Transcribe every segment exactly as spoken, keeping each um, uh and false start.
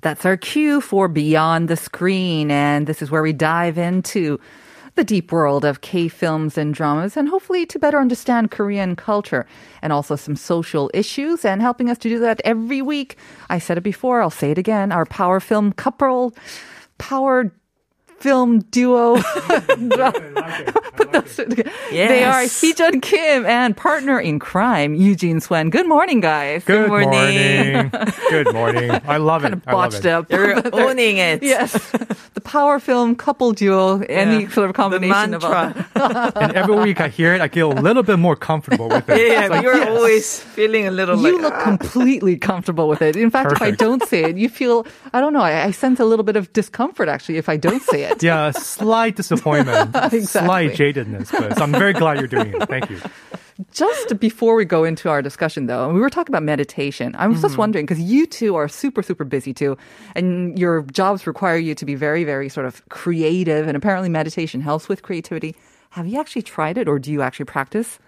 That's our cue for Beyond the Screen, and this is where we dive into the deep world of K-films and dramas, and hopefully to better understand Korean culture and also some social issues. And helping us to do that every week, I said it before, I'll say it again, our power film couple, power film duo. Put those together. Yes. They are Heejun Kim and partner in crime, Eugene Suen. Good morning, guys. Good, Good morning. morning. Good morning. I love kind it. Kind of botched I love it. Up. You're owning it. Yes. The power film couple duo, yeah. Any sort of combination of all. And every week I hear it, I feel a little bit more comfortable with it. Yeah, yeah like, you're yes. always feeling a little you like... You look ah. completely comfortable with it. In fact, Perfect. If I don't say it, you feel, I don't know, I, I sense a little bit of discomfort, actually, if I don't say it. Yeah, slight disappointment, exactly. Slight jadedness, but so I'm very glad you're doing it. Thank you. Just before we go into our discussion, though, we were talking about meditation. I was mm-hmm. just wondering, because you two are super, super busy, too, and your jobs require you to be very, very sort of creative, and apparently meditation helps with creativity. Have you actually tried it, or do you actually practice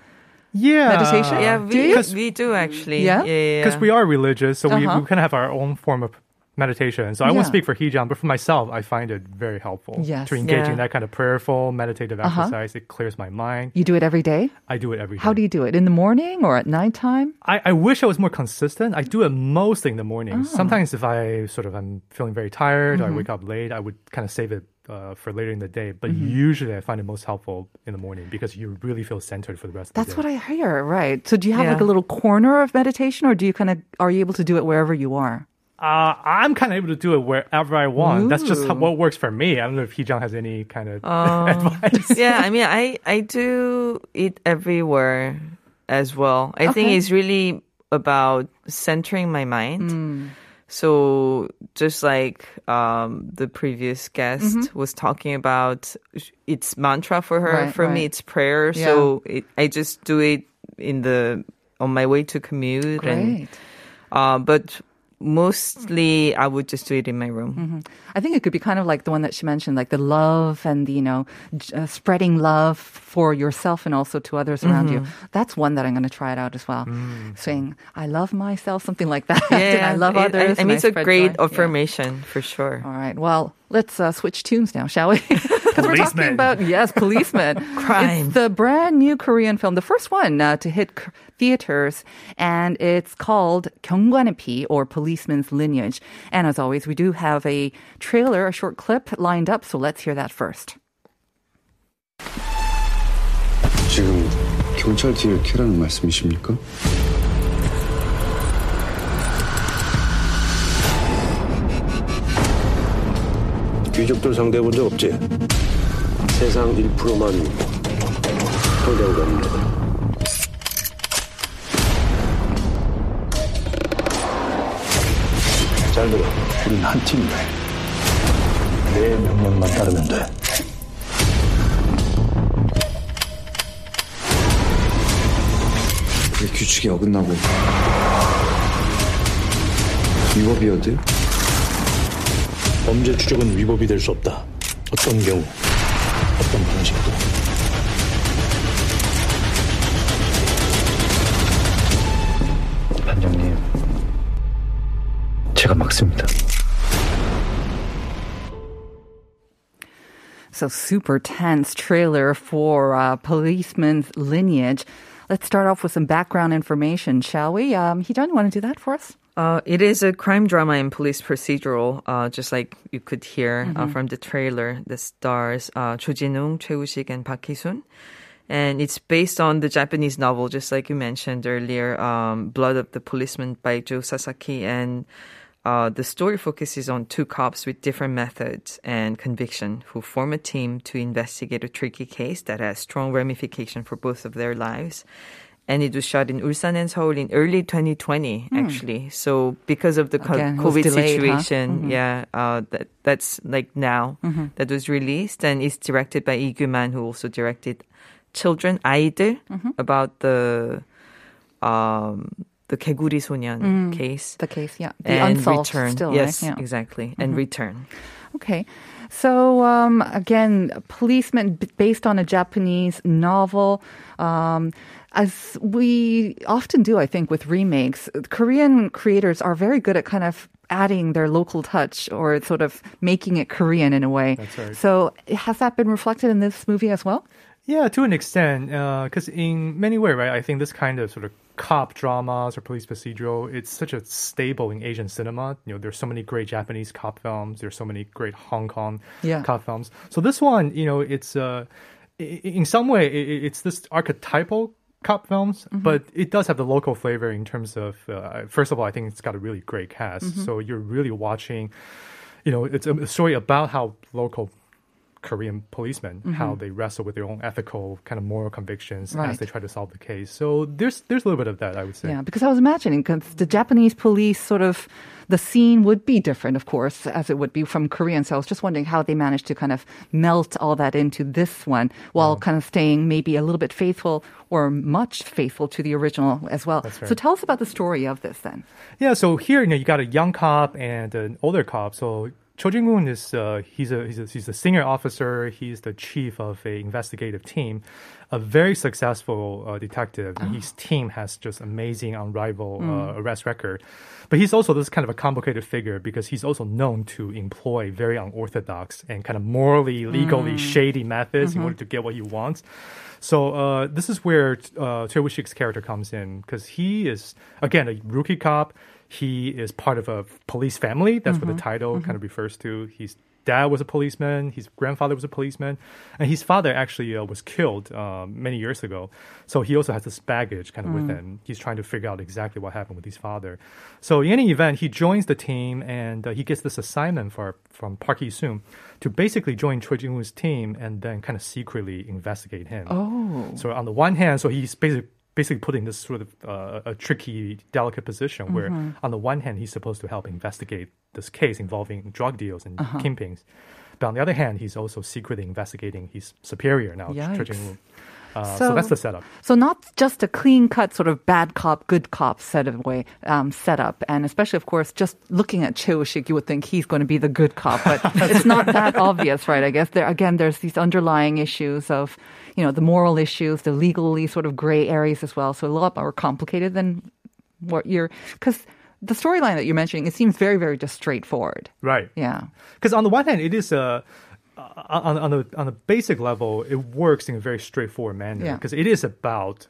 Yeah. meditation? Yeah, we do, we do actually. Yeah, because yeah, yeah, yeah. we are religious, so uh-huh. we, we kind of have our own form of meditation. So I yeah. won't speak for Heejun, but for myself, I find it very helpful yes. to engage yeah. in that kind of prayerful, meditative uh-huh. exercise. It clears my mind. You do it every day? I do it every day. How do you do it? In the morning or at nighttime? I, I wish I was more consistent. I do it mostly in the morning. Oh. Sometimes if I sort of am feeling very tired mm-hmm. or I wake up late, I would kind of save it Uh, for later in the day, but mm-hmm. usually I find it most helpful in the morning because you really feel centered for the rest That's of the day. That's what I hear, right? So do you have yeah. like a little corner of meditation, or do you kind of are you able to do it wherever you are? Uh, I'm kind of able to do it wherever I want. Ooh. That's just how, what works for me. I don't know if Heejun has any kind of uh, advice. Yeah, I mean, I I do it everywhere as well. I okay. think it's really about centering my mind. Mm. So just like um, the previous guest mm-hmm. was talking about, it's mantra for her. Right, for right. me, it's prayer. Yeah. So it, I just do it in the on my way to commute. Great. And uh, but mostly, I would just do it in my room. Mm-hmm. I think it could be kind of like the one that she mentioned, like the love and, you know, uh, spreading love for yourself and also to others around mm-hmm. you. That's one that I'm going to try it out as well. Mm-hmm. Saying, I love myself, something like that. Yeah, and I love it, others. I, I mean, it's I a great joy. Affirmation yeah. for sure. All right. Well, let's uh, switch tunes now, shall we? Because we're talking about, yes, Policeman. Crime. It's the brand new Korean film, the first one uh, to hit cr- theaters, and it's called Gyeonggwan-e-pi, or Policeman's Lineage. And as always, we do have a trailer, a short clip lined up, so let's hear that first. 지금 경찰팀을 캐라는 말씀이십니까? 귀족들 상대해 본 적 없지? 세상 일 퍼센트만 상대한 겁니다. 잘 들어. 우린 한 팀이야. 내 명령만 따르면 돼. 우리 규칙에 어긋나고 위법이어도 범죄 추적은 위법이 될 수 없다. 어떤 경우, 어떤 방식도. 판정님, 제가 막습니다. So super tense trailer for uh, Policeman's Lineage. Let's start off with some background information, shall we? Um, Heejun, you want to do that for us? Uh, it is a crime drama and police procedural, uh, just like you could hear mm-hmm. uh, from the trailer. The stars uh, Jo Jin-woong, Choi Woo-sik, and Park Hee-sun. And it's based on the Japanese novel, just like you mentioned earlier, um, Blood of the Policeman by Joe Sasaki. And uh, the story focuses on two cops with different methods and conviction who form a team to investigate a tricky case that has strong ramifications for both of their lives. And it was shot in Ulsan and Seoul in early twenty twenty, mm. actually. So because of the co- Again, COVID delayed, situation, huh? mm-hmm. yeah, uh, that, that's like now mm-hmm. that was released. And it's directed by Lee Gyu Man, who also directed Children, 아이들, mm-hmm. about the... Um, the 개구리 소년 mm, case. The case, yeah. The and unsolved return. Still, yes, right? yeah. exactly. And mm-hmm. return. Okay. So, um, again, Policeman, based on a Japanese novel, um, as we often do, I think, with remakes, Korean creators are very good at kind of adding their local touch or sort of making it Korean in a way. That's right. So has that been reflected in this movie as well? Yeah, to an extent, because uh, in many ways, right, I think this kind of sort of cop dramas or police procedural, it's such a staple in Asian cinema. You know, there's so many great Japanese cop films. There's so many great Hong Kong yeah. cop films. So this one, you know, it's uh, in some way, it's this archetypal cop films, mm-hmm. but it does have the local flavor in terms of, uh, first of all, I think it's got a really great cast. Mm-hmm. So you're really watching, you know, it's a story about how local Korean policemen, mm-hmm. how they wrestle with their own ethical kind of moral convictions right. as they try to solve the case. So there's there's a little bit of that, I would say. Yeah, because I was imagining the Japanese police sort of, the scene would be different, of course, as it would be from Korean. So I was just wondering how they managed to kind of melt all that into this one while um, kind of staying maybe a little bit faithful or much faithful to the original as well. That's right. So tell us about the story of this then. Yeah, so here, you know, you got a young cop and an older cop. So Choi Jin-woong is uh, he's a he's a he's a senior officer. He's the chief of an investigative team, a very successful uh, detective. Oh. His team has just amazing, unrivaled mm. uh, arrest record. But he's also this kind of a complicated figure because he's also known to employ very unorthodox and kind of morally, legally mm. shady methods mm-hmm. in order to get what he wants. So uh, this is where uh, Choi Woo-sik's character comes in because he is again a rookie cop. He is part of a police family. That's mm-hmm. what the title mm-hmm. kind of refers to. His dad was a policeman. His grandfather was a policeman. And his father actually uh, was killed uh, many years ago. So he also has this baggage kind of mm. with him. He's trying to figure out exactly what happened with his father. So in any event, he joins the team and uh, he gets this assignment for, from Park Hee-sun to basically join Choi Jin-woong's team and then kind of secretly investigate him. Oh. So on the one hand, so he's basically basically put in this sort of uh, a tricky, delicate position where mm-hmm. on the one hand, he's supposed to help investigate this case involving drug deals and uh-huh. kingpins. But on the other hand, he's also secretly investigating his superior now. Uh, so, so that's the setup. So not just a clean-cut sort of bad cop, good cop set of way, um, setup. And especially, of course, just looking at Choi Woo-sik, you would think he's going to be the good cop. But it's not that obvious, right, I guess. There, again, there's these underlying issues of, you know, the moral issues, the legally sort of gray areas as well. So a lot more complicated than what you're... Because the storyline that you're mentioning, it seems very, very just straightforward. Right. Yeah. Because on the one hand, it is a... On, on, a, on a basic level, it works in a very straightforward manner because yeah. it is about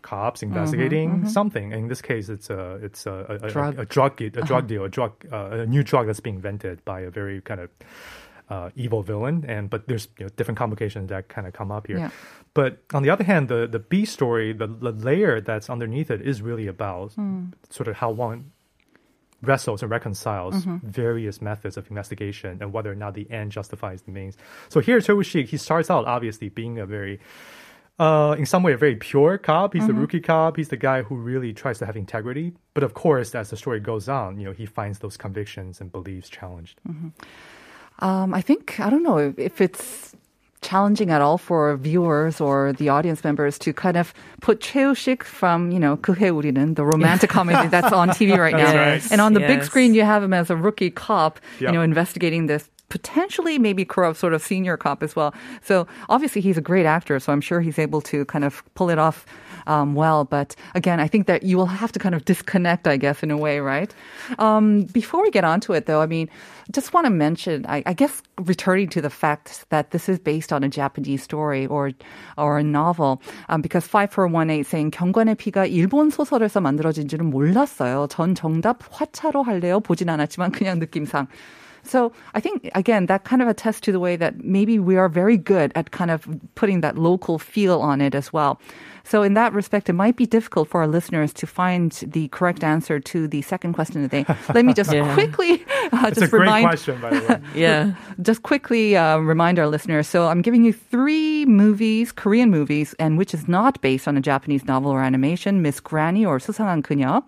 cops investigating mm-hmm, mm-hmm. something. And in this case, it's a it's a, a, drug. a, a drug a uh-huh. drug deal, a drug uh, a new drug that's being invented by a very kind of uh, evil villain. And but there's you know, different complications that kind of come up here. Yeah. But on the other hand, the the B story, the, the layer that's underneath it is really about mm. sort of how one wrestles and reconciles mm-hmm. various methods of investigation and whether or not the end justifies the means. So here, Choi Woo-sik, he starts out obviously being a very, uh, in some way, a very pure cop. He's mm-hmm. the rookie cop. He's the guy who really tries to have integrity. But of course, as the story goes on, you know, he finds those convictions and beliefs challenged. Mm-hmm. Um, I think, I don't know if, if it's challenging at all for viewers or the audience members to kind of put Choi Woo-sik from, you know, 그 해 우리는, the romantic comedy that's on T V right now. Right. And on the yes. big screen, you have him as a rookie cop, yep. you know, investigating this potentially maybe corrupt sort of senior cop as well. So obviously he's a great actor, so I'm sure he's able to kind of pull it off um, well. But again, I think that you will have to kind of disconnect, I guess, in a way, right? Um, before we get onto it, though, I mean, just want to mention, I, I guess, returning to the fact that this is based on a Japanese story or or a novel, um, because five four one eight saying 경관의 피가 일본 소설에서 만들어진 줄은 몰랐어요. 전 정답 화차로 할래요. 보진 않았지만 그냥 느낌상. So I think, again, that kind of attests to the way that maybe we are very good at kind of putting that local feel on it as well. So in that respect, it might be difficult for our listeners to find the correct answer to the second question of the day. Let me just yeah. quickly uh, it's just a remind. Great question, by the way. yeah. Just quickly uh, remind our listeners. So I'm giving you three movies, Korean movies, and which is not based on a Japanese novel or animation: Miss Granny or 수상한 그녀,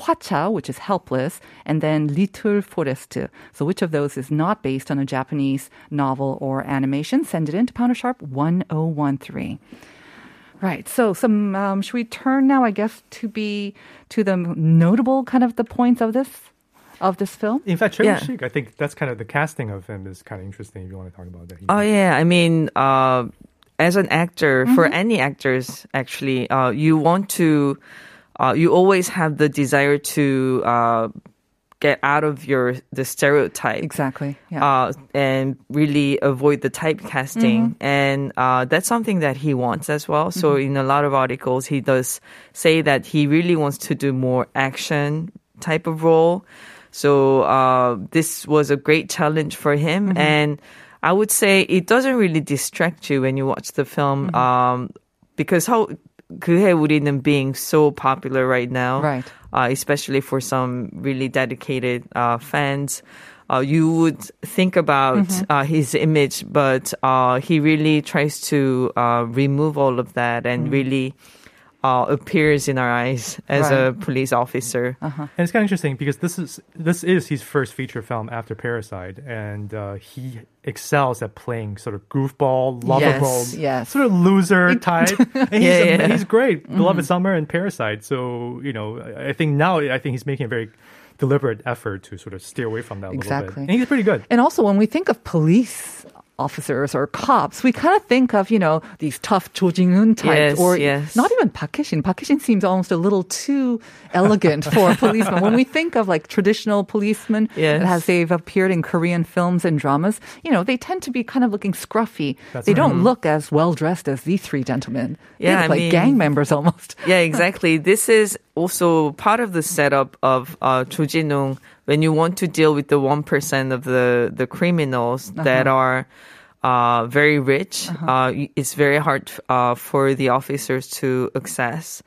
화차, which is helpless, and then Little Forest. So which of those is not based on a Japanese novel or animation? Send it in to Pounder Sharp one oh one three. Right. So some, um, should we turn now, I guess, to be to the notable kind of the points of this, of this film? In fact, Choi Woo-sik, I think that's kind of the casting of him is kind of interesting if you want to talk about that. Oh, yeah. I mean, uh, as an actor, mm-hmm. for any actors, actually, uh, you want to, uh, you always have the desire to uh, get out of your the stereotype. Exactly. Yeah. Uh, and really avoid the typecasting. Mm-hmm. And uh, that's something that he wants as well. So mm-hmm. in a lot of articles, he does say that he really wants to do more action type of role. So uh, this was a great challenge for him. Mm-hmm. And I would say it doesn't really distract you when you watch the film mm-hmm. um, because how... 그해 우리는 being so popular right now, right. Uh, especially for some really dedicated uh, fans. Uh, you would think about mm-hmm. uh, his image, but uh, he really tries to uh, remove all of that and mm-hmm. really uh, appears in our eyes as right. a police officer. Uh-huh. And it's kind of interesting because this is this is his first feature film after Parasite, and uh, he excels at playing sort of goofball, lovable, yes, yes. sort of loser type. And he's, yeah, yeah. he's great. Mm-hmm. Beloved Summer and Parasite. So, you know, I think now I think he's making a very deliberate effort to sort of steer away from that a exactly. little bit. And he's pretty good. And also when we think of police officers or cops, we kind of think of, you know, these tough Jo Jin-woong types yes, or yes. not even Park Hee-sun. Park Hee-sun seems almost a little too elegant for a policeman. When we think of like traditional policemen yes. as they've appeared in Korean films and dramas, you know, they tend to be kind of looking scruffy. That's they right. don't look as well-dressed as these three gentlemen. Yeah, they look I like mean, gang members almost. Yeah, exactly. This is also part of the setup of uh, Jo Jin-woong when you want to deal with the one percent of the, the criminals uh-huh. that are uh, very rich. Uh-huh. Uh, it's very hard uh, for the officers to access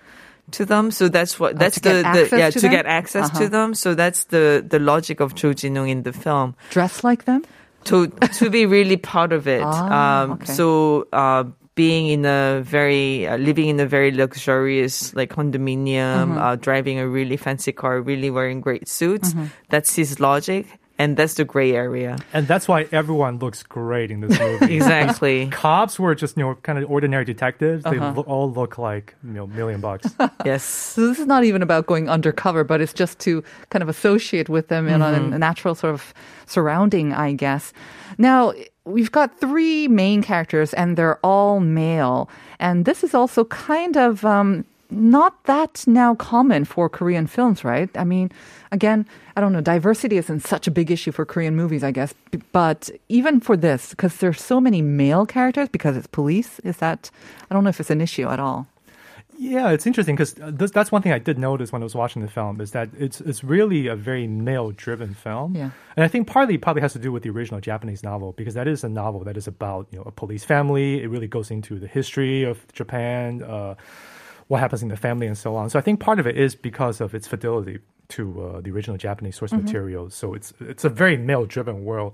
to them. So that's what, that's oh, the, the, yeah, to, to get access uh-huh. to them. So that's the, the logic of Jo Jin-woong in the film. Dress like them? To, to be really part of it. Ah, um, okay. So, uh, being in a very, uh, living in a very luxurious like condominium, mm-hmm. uh, driving a really fancy car, really wearing great suits. Mm-hmm. That's his logic. And that's the gray area. And that's why everyone looks great in this movie. Exactly. Cops were just, you know, kind of ordinary detectives. Uh-huh. They lo- all look like, you know, million bucks. Yes. So this is not even about going undercover, but it's just to kind of associate with them mm-hmm. in a, a natural sort of surrounding, I guess. Now, we've got three main characters and they're all male. And this is also kind of um, not that now common for Korean films, right? I mean, again, I don't know, diversity isn't such a big issue for Korean movies, I guess. But even for this, because there's so many male characters, because it's police, is that, I don't know if it's an issue at all. Yeah, it's interesting because that's one thing I did notice when I was watching the film is that it's it's really a very male-driven film. Yeah. And I think partly probably has to do with the original Japanese novel because that is a novel that is about, you know, a police family. It really goes into the history of Japan, uh, what happens in the family and so on. So I think part of it is because of its fidelity to uh, the original Japanese source mm-hmm. material. So it's it's a very male-driven world.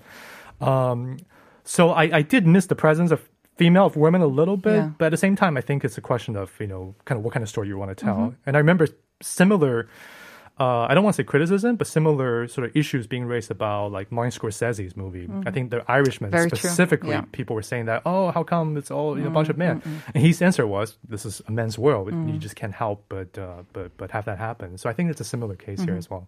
Um, so I, I did miss the presence of female, of women a little bit, yeah. but at the same time, I think it's a question of, you know, kind of what kind of story you want to tell. Mm-hmm. And I remember similar, uh, I don't want to say criticism, but similar sort of issues being raised about like Martin Scorsese's movie. Mm-hmm. I think the Irishman Very specifically, yeah. people were saying that, oh, how come it's all you know, a bunch of men? Mm-mm. And his answer was, this is a men's world. Mm. You just can't help but, uh, but, but have that happen. So I think it's a similar case mm-hmm. here as well.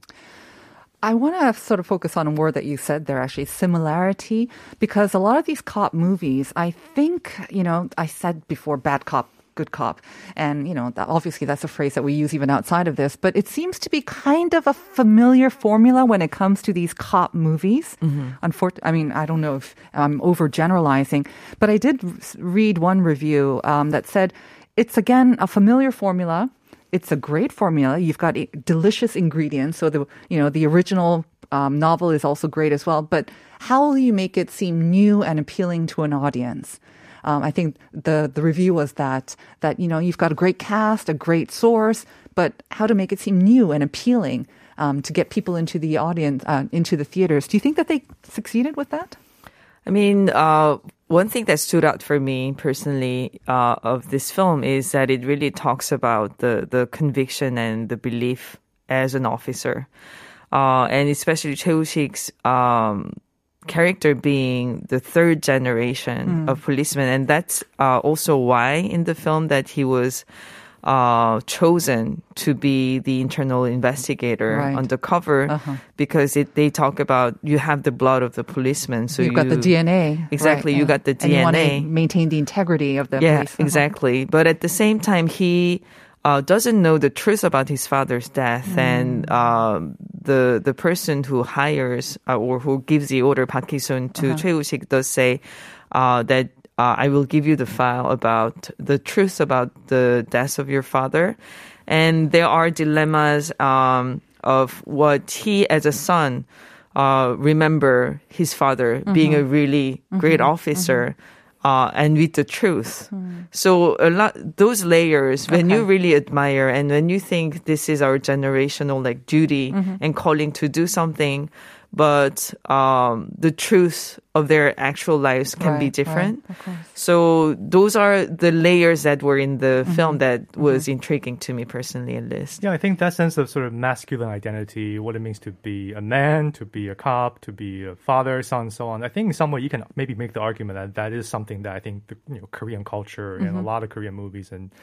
I want to sort of focus on a word that you said there, actually, similarity, because a lot of these cop movies, I think, you know, I said before, bad cop, good cop. And, you know, that, obviously that's a phrase that we use even outside of this, but it seems to be kind of a familiar formula when it comes to these cop movies. Mm-hmm. Unfor- I mean, I don't know if I'm overgeneralizing, but I did read one review um, that said, it's again, a familiar formula. It's a great formula. You've got delicious ingredients. So the, you know, the original um, novel is also great as well. But how will you make it seem new and appealing to an audience? Um, I think the the review was that that you know you've got a great cast, a great source, but how to make it seem new and appealing um, to get people into the audience, uh, into the theaters. Do you think that they succeeded with that? I mean, uh, one thing that stood out for me personally uh, of this film is that it really talks about the the conviction and the belief as an officer, uh, and especially Choi Woo-sik's um character being the third generation mm. of policemen, and that's uh, also why in the film that he was uh, chosen to be the internal investigator right. undercover uh-huh. because it, they talk about you have the blood of the policemen, so you got the D N A exactly right, you yeah. got the D N A and you want to maintain the integrity of the yeah police. Uh-huh. exactly, but at the same time he Uh, doesn't know the truth about his father's death, mm. and uh, the the person who hires uh, or who gives the order, Park Ki-sun, to uh-huh. Choi Woo-sik does say uh, that uh, I will give you the file about the truth about the death of your father, and there are dilemmas um, of what he as a son uh, remember his father mm-hmm. being a really mm-hmm. great officer. Mm-hmm. Uh, and with the truth. Mm. So a lot, those layers, when okay. you really admire and when you think this is our generational like duty mm-hmm. and calling to do something, but um, the truth of their actual lives can right, be different. Right, so those are the layers that were in the mm-hmm. film that was mm-hmm. intriguing to me personally at least. Yeah, I think that sense of sort of masculine identity, what it means to be a man, to be a cop, to be a father, son, so on. I think in some way you can maybe make the argument that that is something that I think the, you know, Korean culture mm-hmm. and a lot of Korean movies and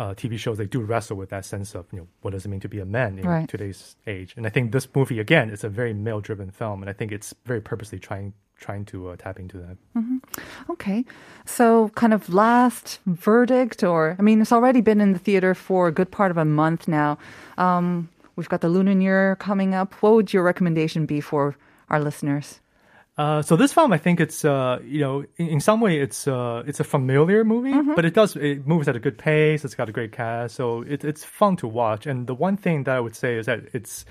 Uh, T V shows, they do wrestle with that sense of, you know, what does it mean to be a man in right. today's age? And I think this movie, again, is a very male-driven film, and I think it's very purposely trying trying to uh, tap into that. Mm-hmm. Okay. So kind of last verdict, or, I mean, it's already been in the theater for a good part of a month now. Um, we've got the Lunar New Year coming up. What would your recommendation be for our listeners? Uh, so this film, I think it's, uh, you know, in, in some way it's uh, it's a familiar movie, mm-hmm. but it does, it moves at a good pace, it's got a great cast, so it, it's fun to watch. And the one thing that I would say is that it's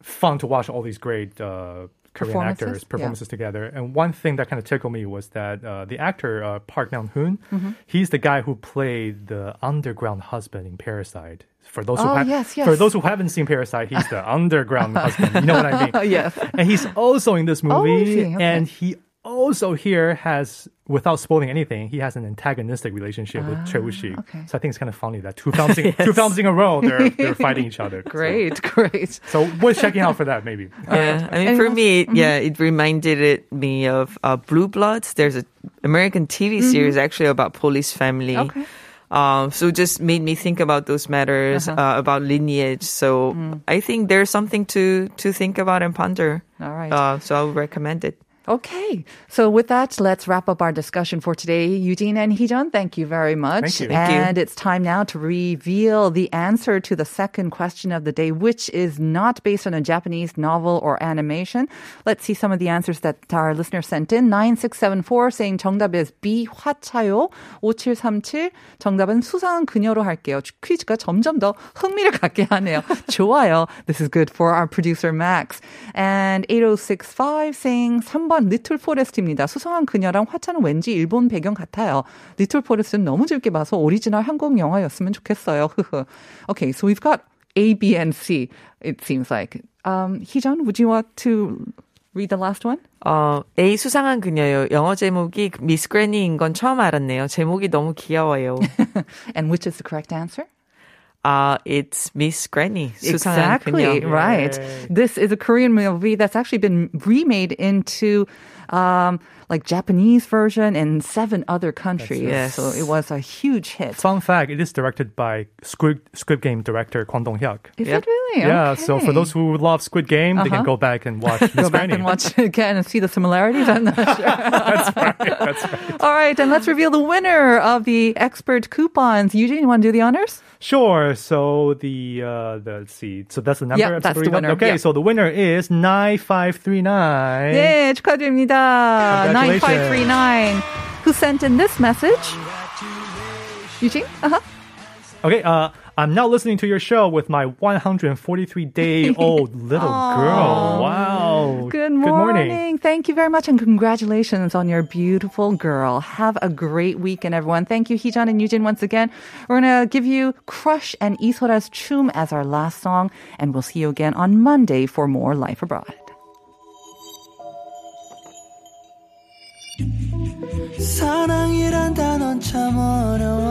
fun to watch all these great uh, Korean performances? actors, performances yeah. together. And one thing that kind of tickled me was that uh, the actor, uh, Park Nam-hoon, mm-hmm. he's the guy who played the underground husband in Parasite. For those, oh, who have, yes, yes. for those who haven't seen Parasite, he's the underground husband. You know what I mean? Yes. And he's also in this movie. Oh, okay. And he also here has, without spoiling anything, he has an antagonistic relationship ah, with Choi Woo-sik. Okay. So I think it's kind of funny that two films, yes. two films in a row, they're, they're fighting each other. Great, so. great. So worth checking out for that, maybe. Yeah, I mean, and for me, mm-hmm. yeah, it reminded it, me of uh, Blue Bloods. There's an American T V mm-hmm. series actually about police family. Okay. Um, so just made me think about those matters, uh-huh. uh, about lineage. So mm. I think there's something to, to think about and ponder. All right. Uh, so I would recommend it. Okay. So with that, let's wrap up our discussion for today. Eugene and Heejun, thank you very much. Thank you. And thank you. It's time now to reveal the answer to the second question of the day, which is not based on a Japanese novel or animation. Let's see some of the answers that our listeners sent in. nine six seven four saying 정답 is B, 화차요. 오칠삼칠 정답은 수상한 그녀로 할게요. 퀴즈가 점점 더 흥미를 갖게 하네요. 좋아요. This is good for our producer Max. And eight oh six five saying 삼 번 리틀 포레스트입니다. 수상한 그녀랑 화차는 왠지 일본 배경 같아요. 리틀 포레스트는 너무 즐겁게 봐서 오리지널 한국 영화였으면 좋겠어요. Okay, so we've got A, B, and C, it seems like. Um, Heejun, would you want to read the last one? 어, A, 수상한 그녀요. 영어 제목이 미스 그래니인 건 처음 알았네요. 제목이 너무 귀여워요. And which is the correct answer? Uh, it's Miss Granny. Exactly, Susan right. Yay. This is a Korean movie that's actually been remade into um, like Japanese version in seven other countries. Yes. So it was a huge hit. Fun fact, it is directed by Squid, Squid Game director Kwon Dong-hyuk. Is yep. it really? Yeah, okay. So for those who love Squid Game, uh-huh. they can go back and watch Miss Granny. Go back and watch again and see the similarities. I'm not sure. That's right, that's right. All right, and let's reveal the winner of the expert coupons. Eugene, you want to do the honors? Sure. So the, uh, the let's see. So that's the number. Yeah, that's the winner. Okay. Yeah. So the winner is nine five three nine. 네, 축하드립니다. nine five three nine. Who sent in this message? Eugene? Uh-huh. Okay. Uh, I'm now listening to your show with my one hundred forty-three day old little girl. Wow. Good morning. Good morning. Thank you very much and congratulations on your beautiful girl. Have a great weekend, everyone. Thank you, Heejun and Eugene, once again. We're going to give you Crush and Isora's Chum as our last song, and we'll see you again on Monday for more Life Abroad. 사랑이란 단어는 참 어려워